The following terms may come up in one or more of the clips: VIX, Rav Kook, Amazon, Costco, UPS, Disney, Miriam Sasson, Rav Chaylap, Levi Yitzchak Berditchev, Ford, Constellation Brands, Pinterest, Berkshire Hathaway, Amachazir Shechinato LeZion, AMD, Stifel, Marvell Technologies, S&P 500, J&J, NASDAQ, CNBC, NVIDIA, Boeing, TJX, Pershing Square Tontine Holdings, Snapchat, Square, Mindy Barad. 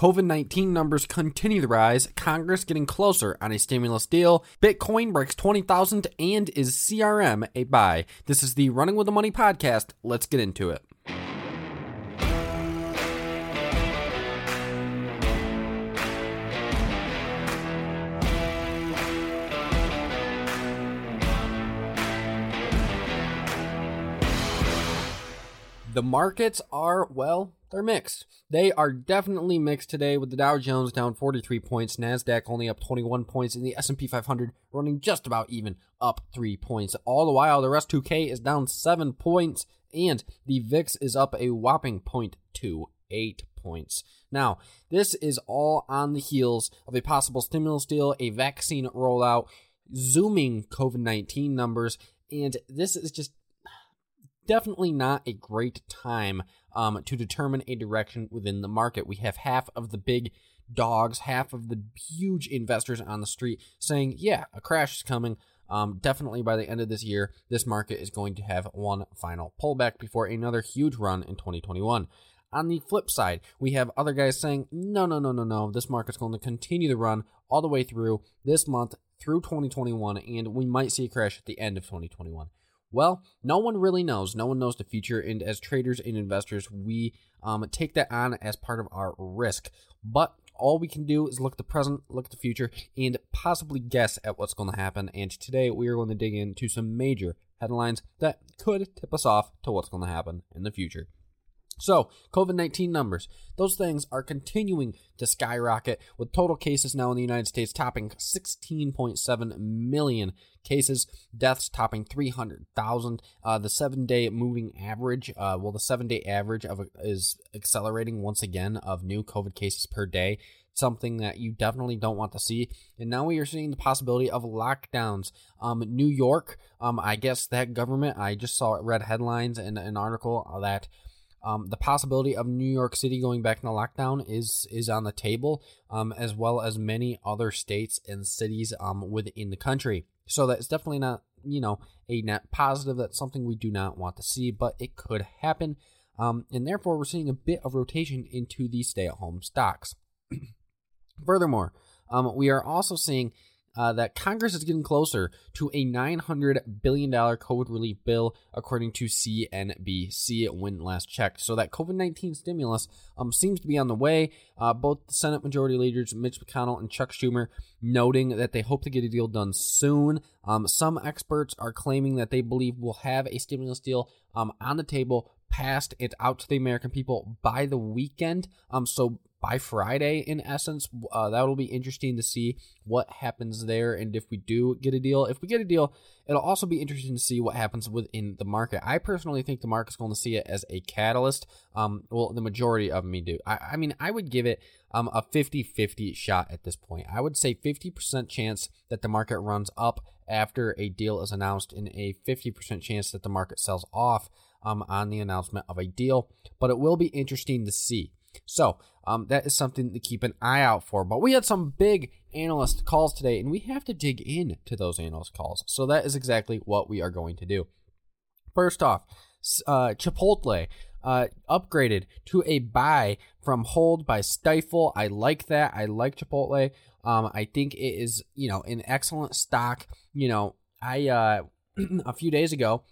COVID-19 numbers continue to rise, Congress getting closer on a stimulus deal, Bitcoin breaks 20,000, and is CRM a buy? This is the Running With The Money podcast. Let's get into it. The markets are, well, they're mixed. They are definitely mixed today, with the Dow Jones down 43 points, NASDAQ only up 21 points, and the S&P 500 running just about even, up 3 points. All the while, the Rest 2K is down 7 points, and the VIX is up a whopping 0.28 points. Now, this is all on the heels of a possible stimulus deal, a vaccine rollout, zooming COVID-19 numbers, and this is just definitely not a great time to determine a direction within the market. We have half of the big dogs, half of the huge investors on the street saying, yeah, a crash is coming. Definitely by the end of this year, this market is going to have one final pullback before another huge run in 2021. On the flip side, we have other guys saying, no, this market's going to continue to run all the way through this month, through 2021, and we might see a crash at the end of 2021. Well, no one really knows. No one knows the future, and as traders and investors, we take that on as part of our risk. But all we can do is look at the present, look at the future, and possibly guess at what's going to happen. And today, we are going to dig into some major headlines that could tip us off to what's going to happen in the future. So, COVID-19 numbers. Those things are continuing to skyrocket, with total cases now in the United States topping 16.7 million cases, deaths topping 300,000. The 7-day moving average, the 7-day average is accelerating once again of new COVID cases per day, something that you definitely don't want to see. And now we are seeing the possibility of lockdowns. New York, I guess that government, I just saw read headlines in an article that the possibility of New York City going back into lockdown is on the table, as well as many other states and cities within the country. So that's definitely not, a net positive. That's something we do not want to see, but it could happen. And therefore, we're seeing a bit of rotation into the stay-at-home stocks. Furthermore, we are also seeing that Congress is getting closer to a $900 billion COVID relief bill, according to CNBC when last checked. So that COVID-19 stimulus seems to be on the way. Both the Senate Majority Leaders Mitch McConnell and Chuck Schumer noting that they hope to get a deal done soon. Some experts are claiming that they believe we'll have a stimulus deal on the table, passed it out to the American people by the weekend. So by Friday, in essence, that'll be interesting to see what happens there, and if we do get a deal. If we get a deal, it'll also be interesting to see what happens within the market. I personally think the market's going to see it as a catalyst. The majority of me do. I mean, I would give it a 50-50 shot at this point. I would say 50% chance that the market runs up after a deal is announced, and a 50% chance that the market sells off on the announcement of a deal. But it will be interesting to see. So that is something to keep an eye out for. But we had some big analyst calls today, and we have to dig into those analyst calls. So that is exactly what we are going to do. First off, Chipotle upgraded to a buy from hold by Stifel. I like that. I like Chipotle. I think it is, an excellent stock. I a few days ago,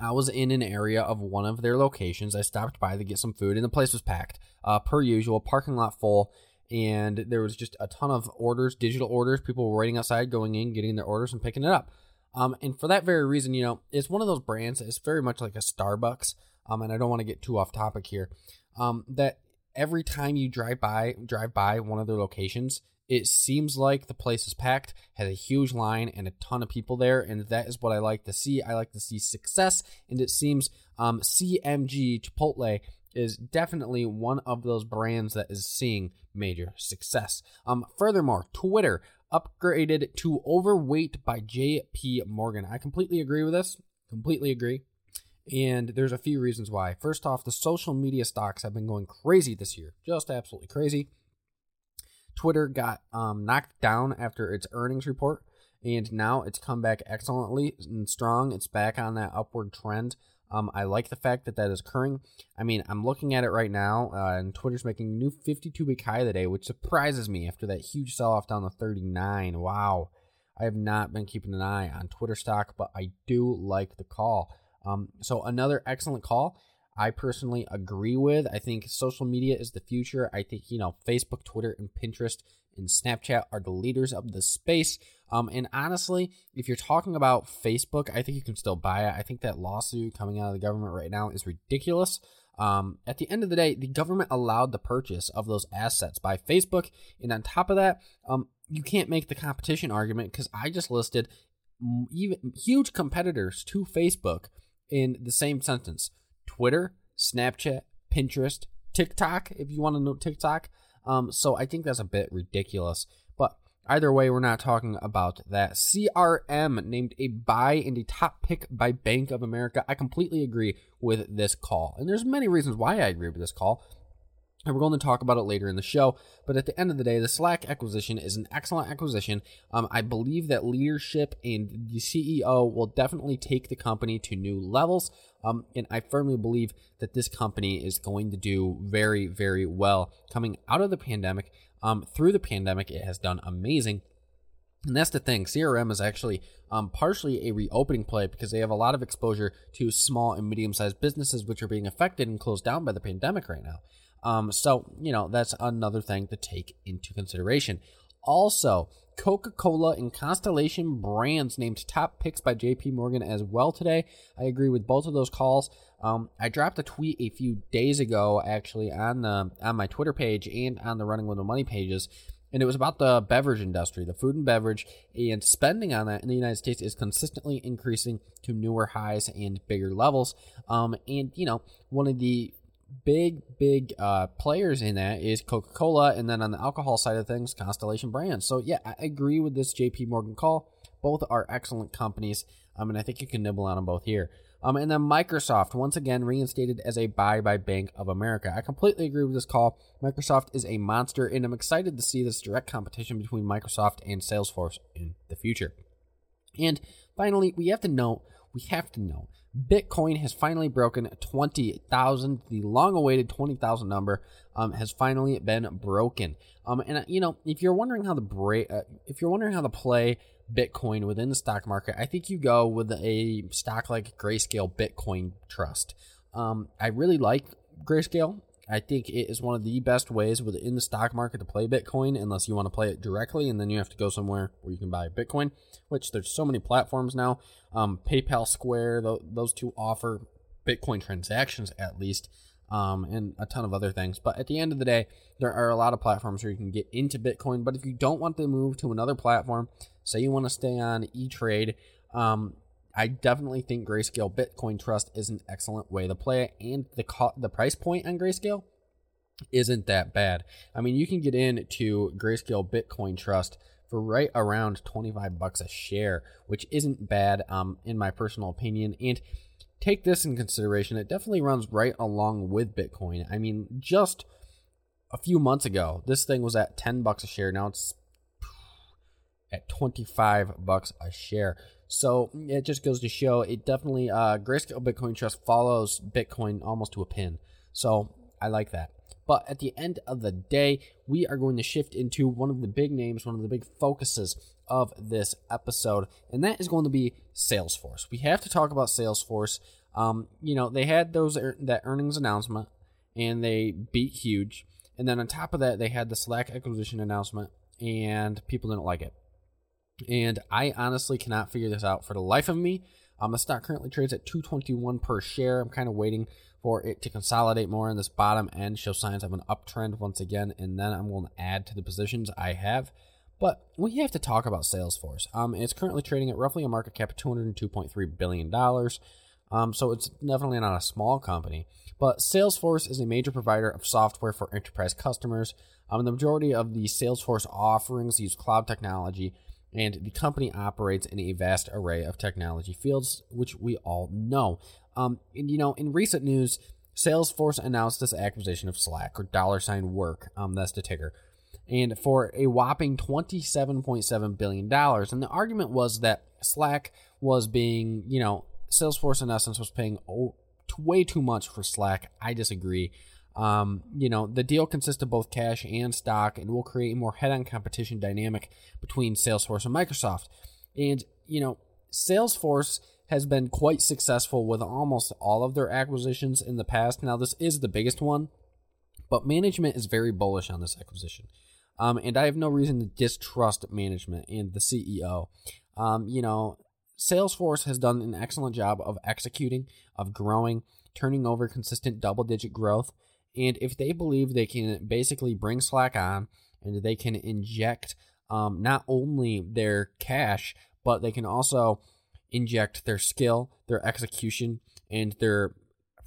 I was in an area of one of their locations. I stopped by to get some food, and the place was packed, per usual, parking lot full, and there was just a ton of orders, digital orders. People were waiting outside, going in, getting their orders, and picking it up. And for that very reason, it's one of those brands. It's very much like a Starbucks, and I don't want to get too off topic here, that every time you drive by one of their locations, it seems like the place is packed, has a huge line, and a ton of people there, and that is what I like to see. I like to see success, and it seems CMG Chipotle is definitely one of those brands that is seeing major success. Furthermore, Twitter upgraded to overweight by JP Morgan. I completely agree with this. And there's a few reasons why. First off, the social media stocks have been going crazy this year, just absolutely crazy. Twitter got knocked down after its earnings report, and now it's come back excellently and strong. It's back on that upward trend. I like the fact that that is occurring. I mean, I'm looking at it right now, and Twitter's making a new 52-week high today, which surprises me after that huge sell-off down to 39. Wow. I have not been keeping an eye on Twitter stock, but I do like the call. So another excellent call I personally agree with. I think social media is the future. I think, you know, Facebook, Twitter, and Pinterest and Snapchat are the leaders of the space. And honestly, if you're talking about Facebook, I think you can still buy it. I think that lawsuit coming out of the government right now is ridiculous. At the end of the day, the government allowed the purchase of those assets by Facebook. And on top of that, you can't make the competition argument because I just listed even huge competitors to Facebook in the same sentence. Twitter, Snapchat, Pinterest, TikTok, if you want to know TikTok. So I think that's a bit ridiculous. But either way, we're not talking about that. CRM named a buy and a top pick by Bank of America. I completely agree with this call. And there's many reasons why I agree with this call. And we're going to talk about it later in the show. But at the end of the day, the Slack acquisition is an excellent acquisition. I believe that leadership and the CEO will definitely take the company to new levels. And I firmly believe that this company is going to do very, very well coming out of the pandemic. Through the pandemic, it has done amazing. And that's the thing. CRM is actually partially a reopening play because they have a lot of exposure to small and medium-sized businesses, which are being affected and closed down by the pandemic right now. So, you know, that's another thing to take into consideration. Also, Coca-Cola and Constellation Brands named top picks by JP Morgan as well today. I agree with both of those calls. I dropped a tweet a few days ago, actually, on my Twitter page and on the Running With The Money pages, and it was about the beverage industry, the food and beverage, and spending on that in the United States is consistently increasing to newer highs and bigger levels. And, you know, one of the big players in that is Coca-Cola, and then on the alcohol side of things, Constellation Brands. So yeah, I agree with this JP Morgan call. Both are excellent companies, and I think you can nibble on them both here. And then Microsoft, once again, reinstated as a buy by Bank of America. I completely agree with this call. Microsoft is a monster, and I'm excited to see this direct competition between Microsoft and Salesforce in the future. And finally, we have to know, Bitcoin has finally broken 20,000. The long-awaited 20,000 number has finally been broken. And you know, if you're wondering how to play Bitcoin within the stock market, I think you go with a stock like Grayscale Bitcoin Trust. I really like Grayscale. I think it is one of the best ways within the stock market to play Bitcoin, unless you want to play it directly, and then you have to go somewhere where you can buy Bitcoin, which there's so many platforms now. PayPal, Square, those two offer Bitcoin transactions at least, and a ton of other things. But at the end of the day, there are a lot of platforms where you can get into Bitcoin, but if you don't want to move to another platform, say you want to stay on E-Trade, I definitely think Grayscale Bitcoin Trust is an excellent way to play it, and the price point on Grayscale isn't that bad. I mean, you can get into Grayscale Bitcoin Trust for right around $25 a share, which isn't bad, in my personal opinion. And take this in consideration, it definitely runs right along with Bitcoin. I mean, just a few months ago, this thing was at $10 a share. Now it's at $25 a share. So it just goes to show it definitely, Grayscale Bitcoin Trust follows Bitcoin almost to a pin. So I like that. But at the end of the day, we are going to shift into one of the big names, one of the big focuses of this episode, and that is going to be Salesforce. We have to talk about Salesforce. You know, they had that earnings announcement, and they beat huge. And then on top of that, they had the Slack acquisition announcement, and people didn't like it. And I honestly cannot figure this out for the life of me. The stock currently trades at $221 per share. I'm kind of waiting for it to consolidate more in this bottom end, show signs of an uptrend once again, and then I'm going to add to the positions I have. But we have to talk about Salesforce. It's currently trading at roughly a market cap of $202.3 billion. So it's definitely not a small company. But Salesforce is a major provider of software for enterprise customers. The majority of the Salesforce offerings use cloud technology, and the company operates in a vast array of technology fields, which we all know. And you know, in recent news, Salesforce announced this acquisition of Slack, or $WORK, that's the ticker, and for a whopping $27.7 billion. And the argument was that Slack was being, you know, Salesforce in essence was paying way too much for Slack. I disagree. You know, the deal consists of both cash and stock and will create a more head-on competition dynamic between Salesforce and Microsoft. And, you know, Salesforce has been quite successful with almost all of their acquisitions in the past. Now, this is the biggest one, but management is very bullish on this acquisition. And I have no reason to distrust management and the CEO. You know, Salesforce has done an excellent job of executing, of growing, turning over consistent double-digit growth. And if they believe they can basically bring Slack on and they can inject not only their cash, but they can also inject their skill, their execution, and their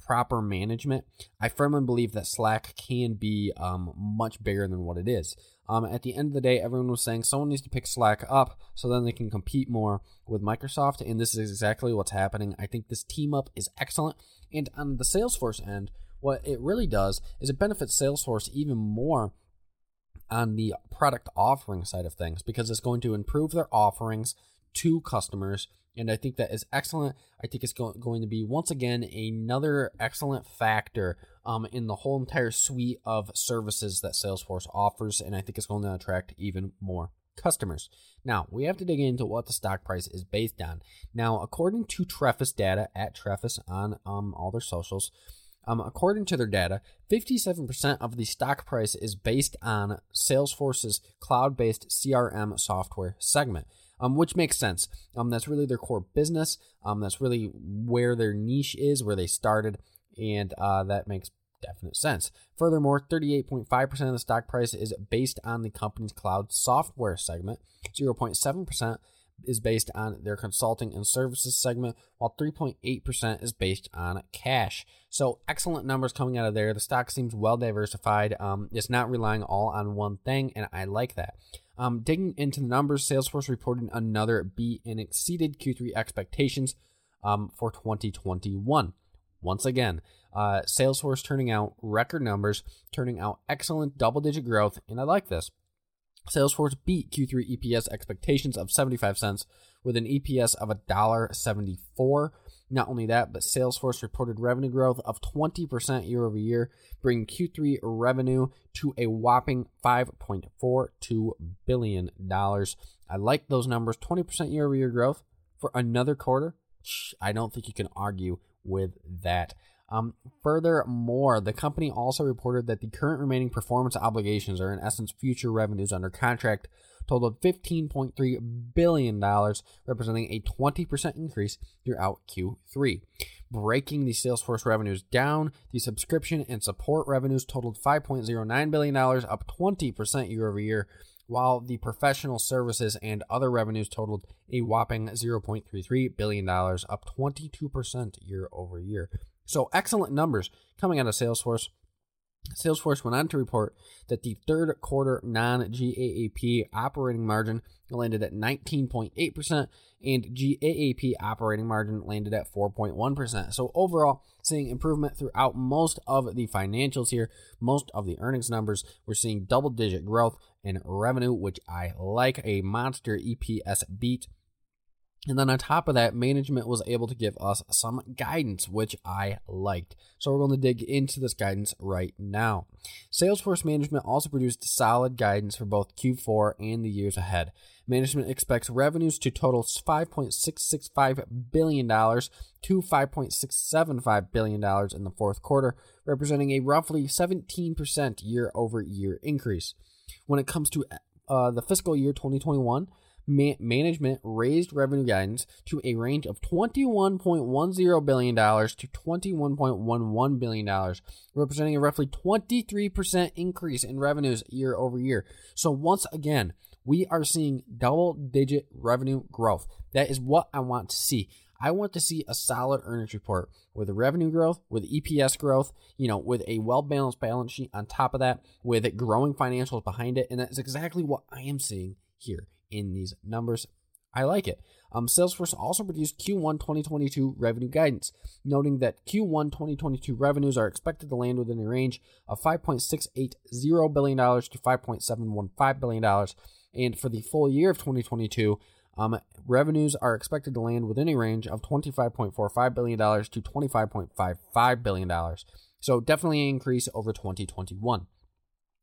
proper management, I firmly believe that Slack can be much bigger than what it is. At the end of the day, everyone was saying someone needs to pick Slack up so then they can compete more with Microsoft, and this is exactly what's happening. I think this team-up is excellent, and on the Salesforce end, what it really does is it benefits Salesforce even more on the product offering side of things because it's going to improve their offerings to customers, and I think that is excellent. I think it's going to be, once again, another excellent factor in the whole entire suite of services that Salesforce offers, and I think it's going to attract even more customers. Now, we have to dig into what the stock price is based on. Now, according to Trefis data, at Trefis on all their socials, according to their data, 57% of the stock price is based on Salesforce's cloud-based CRM software segment. Which makes sense. That's really their core business. That's really where their niche is, where they started, and that makes definite sense. Furthermore, 38.5% of the stock price is based on the company's cloud software segment. 0.7% is based on their consulting and services segment, while 3.8% is based on cash. So excellent numbers coming out of there. The stock seems well diversified. It's not relying all on one thing, and I like that. Digging into the numbers, Salesforce reported another beat and exceeded Q3 expectations for 2021. Once again, Salesforce turning out record numbers, turning out excellent double-digit growth, and I like this. Salesforce beat Q3 EPS expectations of $0.75 with an EPS of $1.74. Not only that, but Salesforce reported revenue growth of 20% year over year, bringing Q3 revenue to a whopping $5.42 billion. I like those numbers. 20% year over year growth for another quarter. I don't think you can argue with that. Furthermore, the company also reported that the current remaining performance obligations, or in essence future revenues under contract, totaled $15.3 billion, representing a 20% increase throughout Q3. Breaking the Salesforce revenues down, the subscription and support revenues totaled $5.09 billion, up 20% year over year, while the professional services and other revenues totaled a whopping $0.33 billion, up 22% year over year. So excellent numbers coming out of Salesforce. Salesforce went on to report that the third quarter non-GAAP operating margin landed at 19.8% and GAAP operating margin landed at 4.1%. So overall, seeing improvement throughout most of the financials here, most of the earnings numbers. We're seeing double-digit growth in revenue, which I like, a monster EPS beat. And then on top of that, management was able to give us some guidance, which I liked. So we're going to dig into this guidance right now. Salesforce management also produced solid guidance for both Q4 and the years ahead. Management expects revenues to total $5.665 billion to $5.675 billion in the fourth quarter, representing a roughly 17% year-over-year increase. When it comes to the fiscal year 2021, management raised revenue guidance to a range of $21.10 billion to $21.11 billion, representing a roughly 23% increase in revenues year over year. So once again, we are seeing double-digit revenue growth. That is what I want to see. I want to see a solid earnings report with revenue growth, with EPS growth, you know, with a well-balanced balance sheet on top of that, with growing financials behind it, and that's exactly what I am seeing here. In these numbers, I like it. Salesforce also produced Q1 2022 revenue guidance, noting that Q1 2022 revenues are expected to land within a range of $5.680 billion to $5.715 billion, and for the full year of 2022, Revenues are expected to land within a range of $25.45 billion to $25.55 billion. So definitely an increase over 2021.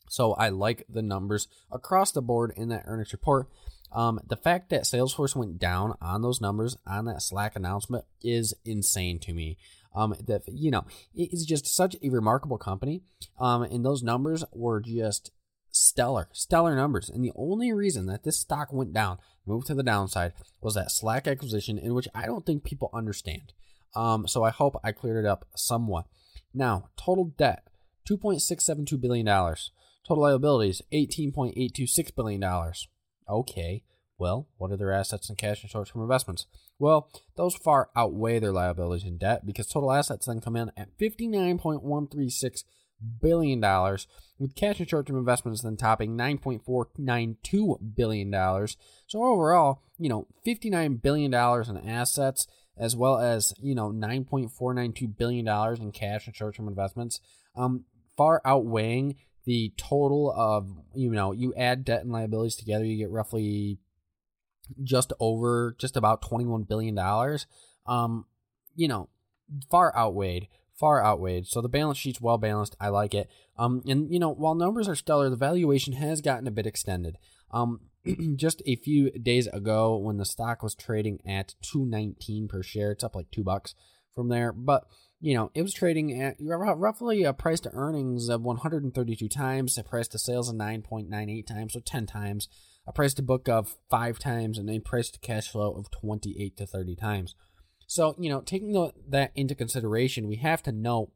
So I like the numbers across the board in that earnings report. The fact that Salesforce went down on those numbers on that Slack announcement is insane to me. That, you know, it's just such a remarkable company. And those numbers were just stellar numbers. And the only reason that this stock went down, moved to the downside, was that Slack acquisition, in which I don't think people understand. So I hope I cleared it up somewhat. Now, total debt, $2.672 billion. Total liabilities, $18.826 billion. Okay, well, what are their assets and cash and short-term investments? Well, those far outweigh their liabilities and debt, because total assets then come in at $59.136 billion, with cash and short-term investments then topping $9.492 billion. So overall, you know, $59 billion in assets, as well as, you know, $9.492 billion in cash and short-term investments, far outweighing the total of, you know, you add debt and liabilities together, you get roughly just about $21 billion, you know, far outweighed. So the balance sheet's well balanced. I like it. And, you know, while numbers are stellar, the valuation has gotten a bit extended. Just a few days ago when the stock was trading at $2.19 per share, it's up like $2 from there. But, you know, it was trading at roughly a price to earnings of 132 times, a price to sales of 9.98 times, so 10 times, a price to book of 5 times, and a price to cash flow of 28 to 30 times. So, you know, taking that into consideration, we have to know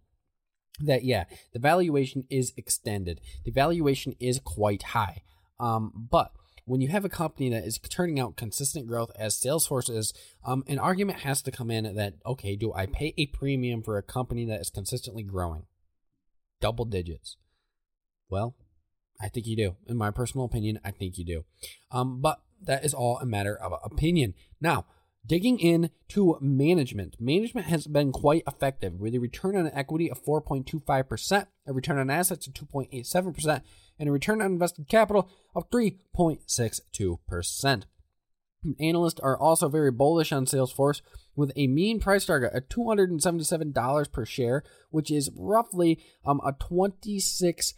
that, yeah, the valuation is extended. The valuation is quite high. But when you have a company that is turning out consistent growth as Salesforce is, an argument has to come in that, okay, do I pay a premium for a company that is consistently growing? Double digits. Well, I think you do. In my personal opinion, I think you do. But that is all a matter of opinion. Now, digging in to management. Management has been quite effective with a return on equity of 4.25%, a return on assets of 2.87%, and a return on invested capital of 3.62%. Analysts are also very bullish on Salesforce with a mean price target at $277 per share, which is roughly a 26%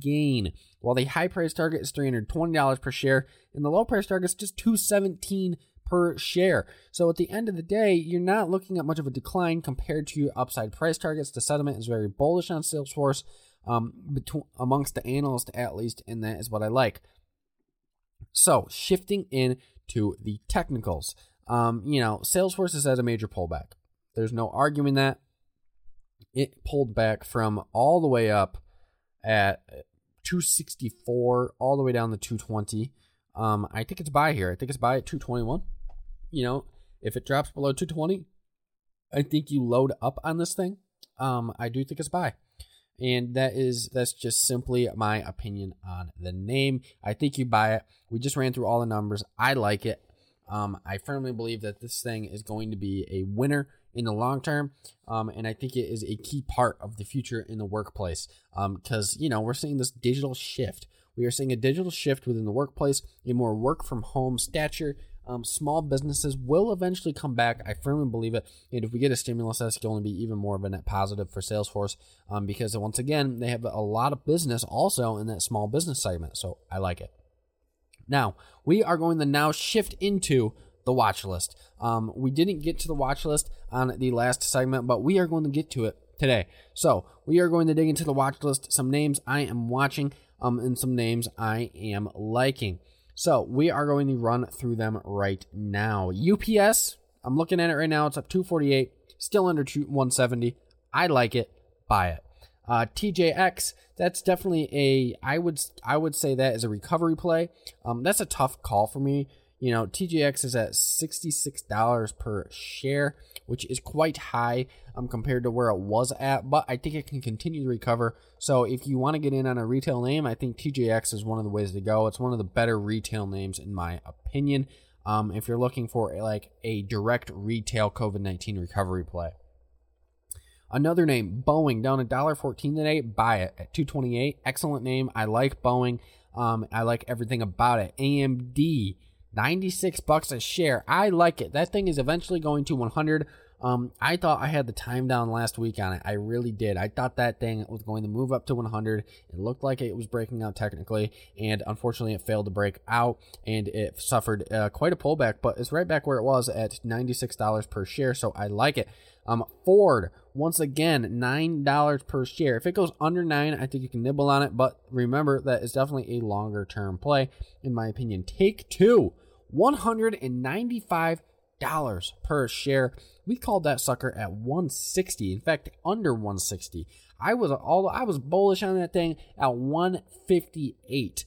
gain, while the high price target is $320 per share, and the low price target is just $217 per share. So at the end of the day, you're not looking at much of a decline compared to your upside price targets. The sentiment is very bullish on Salesforce amongst the analysts, at least, and that is what I like. So shifting in to the technicals, you know, Salesforce has had a major pullback. There's no arguing that. It pulled back from all the way up at 264 all the way down to 220. I think it's buy here. I think it's buy at 221. You know, if it drops below 220, I think you load up on this thing. I do think it's buy. And that's just simply my opinion on the name. I think you buy it. We just ran through all the numbers. I like it. I firmly believe that this thing is going to be a winner in the long term. And I think it is a key part of the future in the workplace. Because, you know, we're seeing this digital shift. We are seeing a digital shift within the workplace, a more work from home stature. Small businesses will eventually come back. I firmly believe it. And if we get a stimulus, that's going to be even more of a net positive for Salesforce, because once again, they have a lot of business also in that small business segment. So I like it. Now, we are going to now shift into the watch list. We didn't get to the watch list on the last segment, but we are going to get to it today. So we are going to dig into the watch list, some names I am watching, and some names I am liking. So we are going to run through them right now. UPS, I'm looking at it right now. It's up 248, still under 170. I like it. Buy it. TJX, that's definitely I would say that is a recovery play. That's a tough call for me. You know, TJX is at $66 per share, which is quite high compared to where it was at, but I think it can continue to recover. So if you want to get in on a retail name, I think TJX is one of the ways to go. It's one of the better retail names in my opinion, if you're looking for a direct retail COVID-19 recovery play. Another name, Boeing, down $1.14 today. Buy it at $2.28. Excellent name. I like Boeing. I like everything about it. AMD $96 a share. I like it. That thing is eventually going to 100. I thought I had the time down last week on it. I really did. I thought that thing was going to move up to 100. It looked like it was breaking out technically, and unfortunately it failed to break out, and it suffered quite a pullback, but it's right back where it was at $96 per share, so I like it. Ford, once again, $9 per share. If it goes under 9, I think you can nibble on it, but remember that it's definitely a longer-term play, in my opinion. Take-Two, $195 per share. We called that sucker at 160. In fact, under 160. I was bullish on that thing at 158.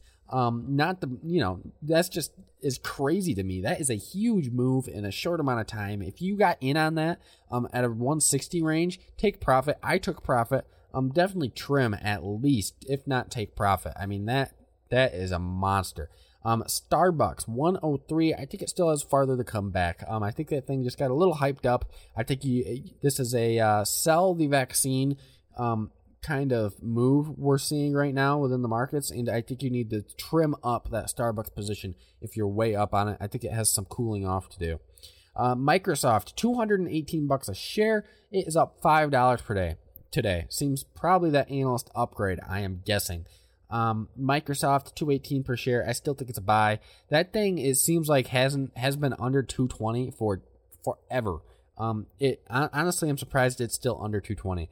That's just is crazy to me. That is a huge move in a short amount of time. If you got in on that at a 160 range, take profit. I took profit. Definitely trim at least, if not take profit. I mean that is a monster. Starbucks, 103. I think it still has farther to come back. I think that thing just got a little hyped up. I think this is a sell the vaccine kind of move we're seeing right now within the markets, and I think you need to trim up that Starbucks position if you're way up on it. I think it has some cooling off to do. Microsoft, $218 a share. It is up $5 per day today. Seems probably that analyst upgrade, I am guessing. Microsoft, $218 per share. I still think it's a buy. That thing, it seems like has been under 220 for forever. Honestly, I'm surprised it's still under 220.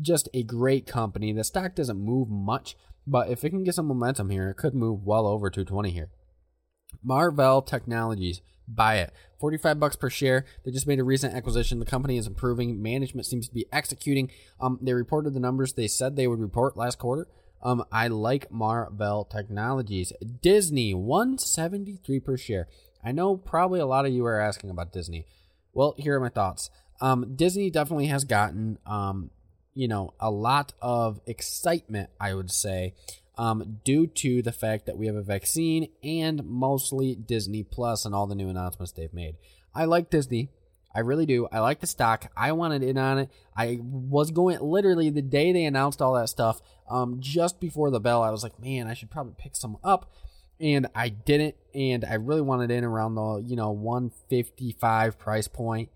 Just a great company. The stock doesn't move much, but if it can get some momentum here, it could move well over 220 here. Marvell Technologies, buy it. $45 per share. They just made a recent acquisition. The company is improving. Management seems to be executing. They reported the numbers they said they would report last quarter. I like Marvell Technologies. Disney, $173 per share. I know probably a lot of you are asking about Disney. Well, here are my thoughts. Disney definitely has gotten, a lot of excitement, I would say, due to the fact that we have a vaccine and mostly Disney Plus and all the new announcements they've made. I like Disney. I really do. I like the stock. I wanted in on it. I was going literally the day they announced all that stuff, just before the bell. I was like, man, I should probably pick some up, and I didn't. And I really wanted in around the 155 price point,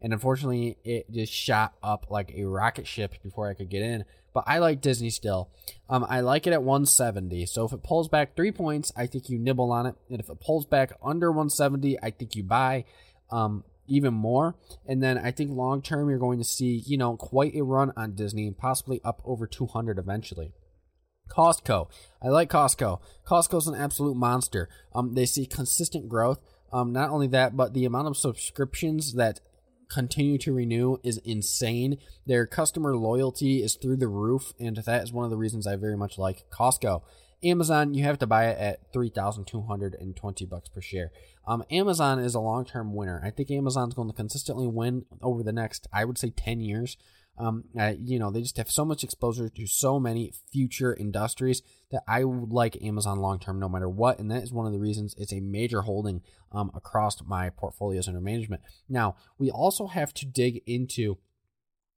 and unfortunately, it just shot up like a rocket ship before I could get in. But I like Disney still. I like it at 170. So if it pulls back 3 points, I think you nibble on it, and if it pulls back under 170, I think you buy. Even more, and then I think long term you're going to see quite a run on Disney and possibly up over 200 eventually. Costco, I like Costco. Costco's an absolute monster. They see consistent growth. Not only that, but the amount of subscriptions that continue to renew is insane. Their customer loyalty is through the roof, and that is one of the reasons I very much like Costco. Amazon, you have to buy it at $3,220 per share. Amazon is a long-term winner. I think Amazon's going to consistently win over the next, I would say, 10 years. They just have so much exposure to so many future industries that I would like Amazon long-term no matter what, and that is one of the reasons it's a major holding across my portfolios under management. Now, we also have to dig into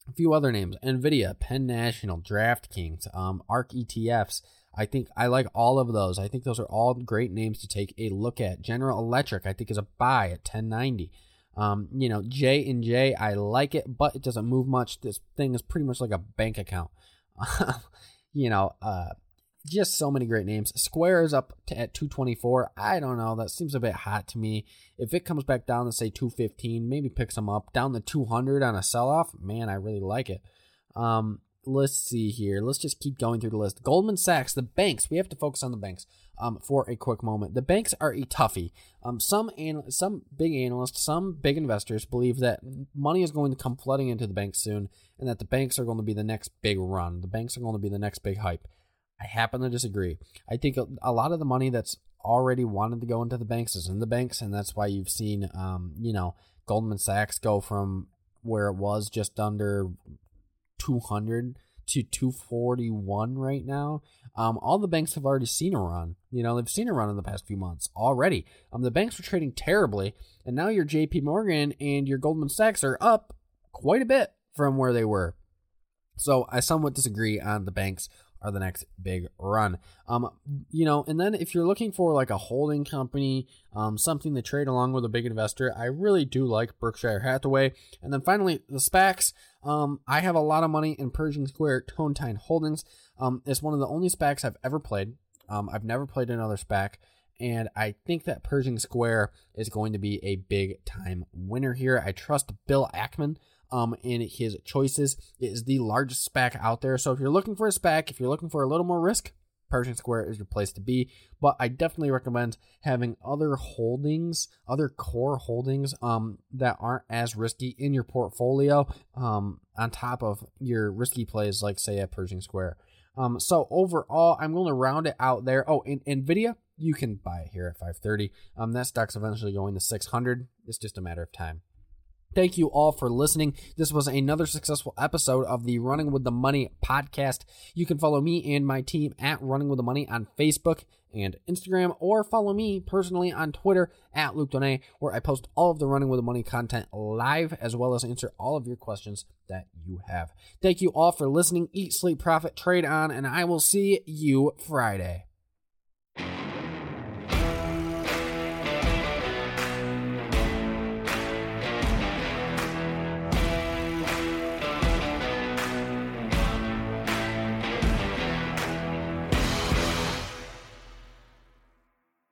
a few other names. NVIDIA, Penn National, DraftKings, ARK ETFs. I think I like all of those. I think those are all great names to take a look at. General Electric, I think, is a buy at $10.90. J&J, I like it, but it doesn't move much. This thing is pretty much like a bank account. Just so many great names. Square is up at 224. I don't know. That seems a bit hot to me. If it comes back down to, say, 215, maybe pick some up. Down to 200 on a sell-off, man, I really like it. Let's see here. Let's just keep going through the list. Goldman Sachs, the banks. We have to focus on the banks for a quick moment. The banks are a toughie. Some big analysts, some big investors believe that money is going to come flooding into the banks soon and that the banks are going to be the next big run. The banks are going to be the next big hype. I happen to disagree. I think a lot of the money that's already wanted to go into the banks is in the banks, and that's why you've seen Goldman Sachs go from where it was just under 200 to 241 right now. All the banks have already seen a run. They've seen a run in the past few months already. The banks were trading terribly, and now your JP Morgan and your Goldman Sachs are up quite a bit from where they were. So I somewhat disagree on the banks are the next big run. You know, and then if you're looking for like a holding company, something to trade along with a big investor, I really do like Berkshire Hathaway. And then finally, the SPACs. I have a lot of money in Pershing Square Tontine Holdings. It's one of the only SPACs I've ever played. I've never played another SPAC. And I think that Pershing Square is going to be a big time winner here. I trust Bill Ackman in his choices. It is the largest SPAC out there. So if you're looking for a SPAC, if you're looking for a little more risk, Pershing Square is your place to be. But I definitely recommend having other holdings, other core holdings that aren't as risky in your portfolio on top of your risky plays like, say, at Pershing Square. So overall, I'm going to round it out there. Oh, and NVIDIA, you can buy it here at 530. That stock's eventually going to 600. It's just a matter of time. Thank you all for listening. This was another successful episode of the Running With The Money podcast. You can follow me and my team at Running With The Money on Facebook and Instagram, or follow me personally on Twitter at Luke Donay, where I post all of the Running With The Money content live, as well as answer all of your questions that you have. Thank you all for listening. Eat, sleep, profit, trade on, and I will see you Friday.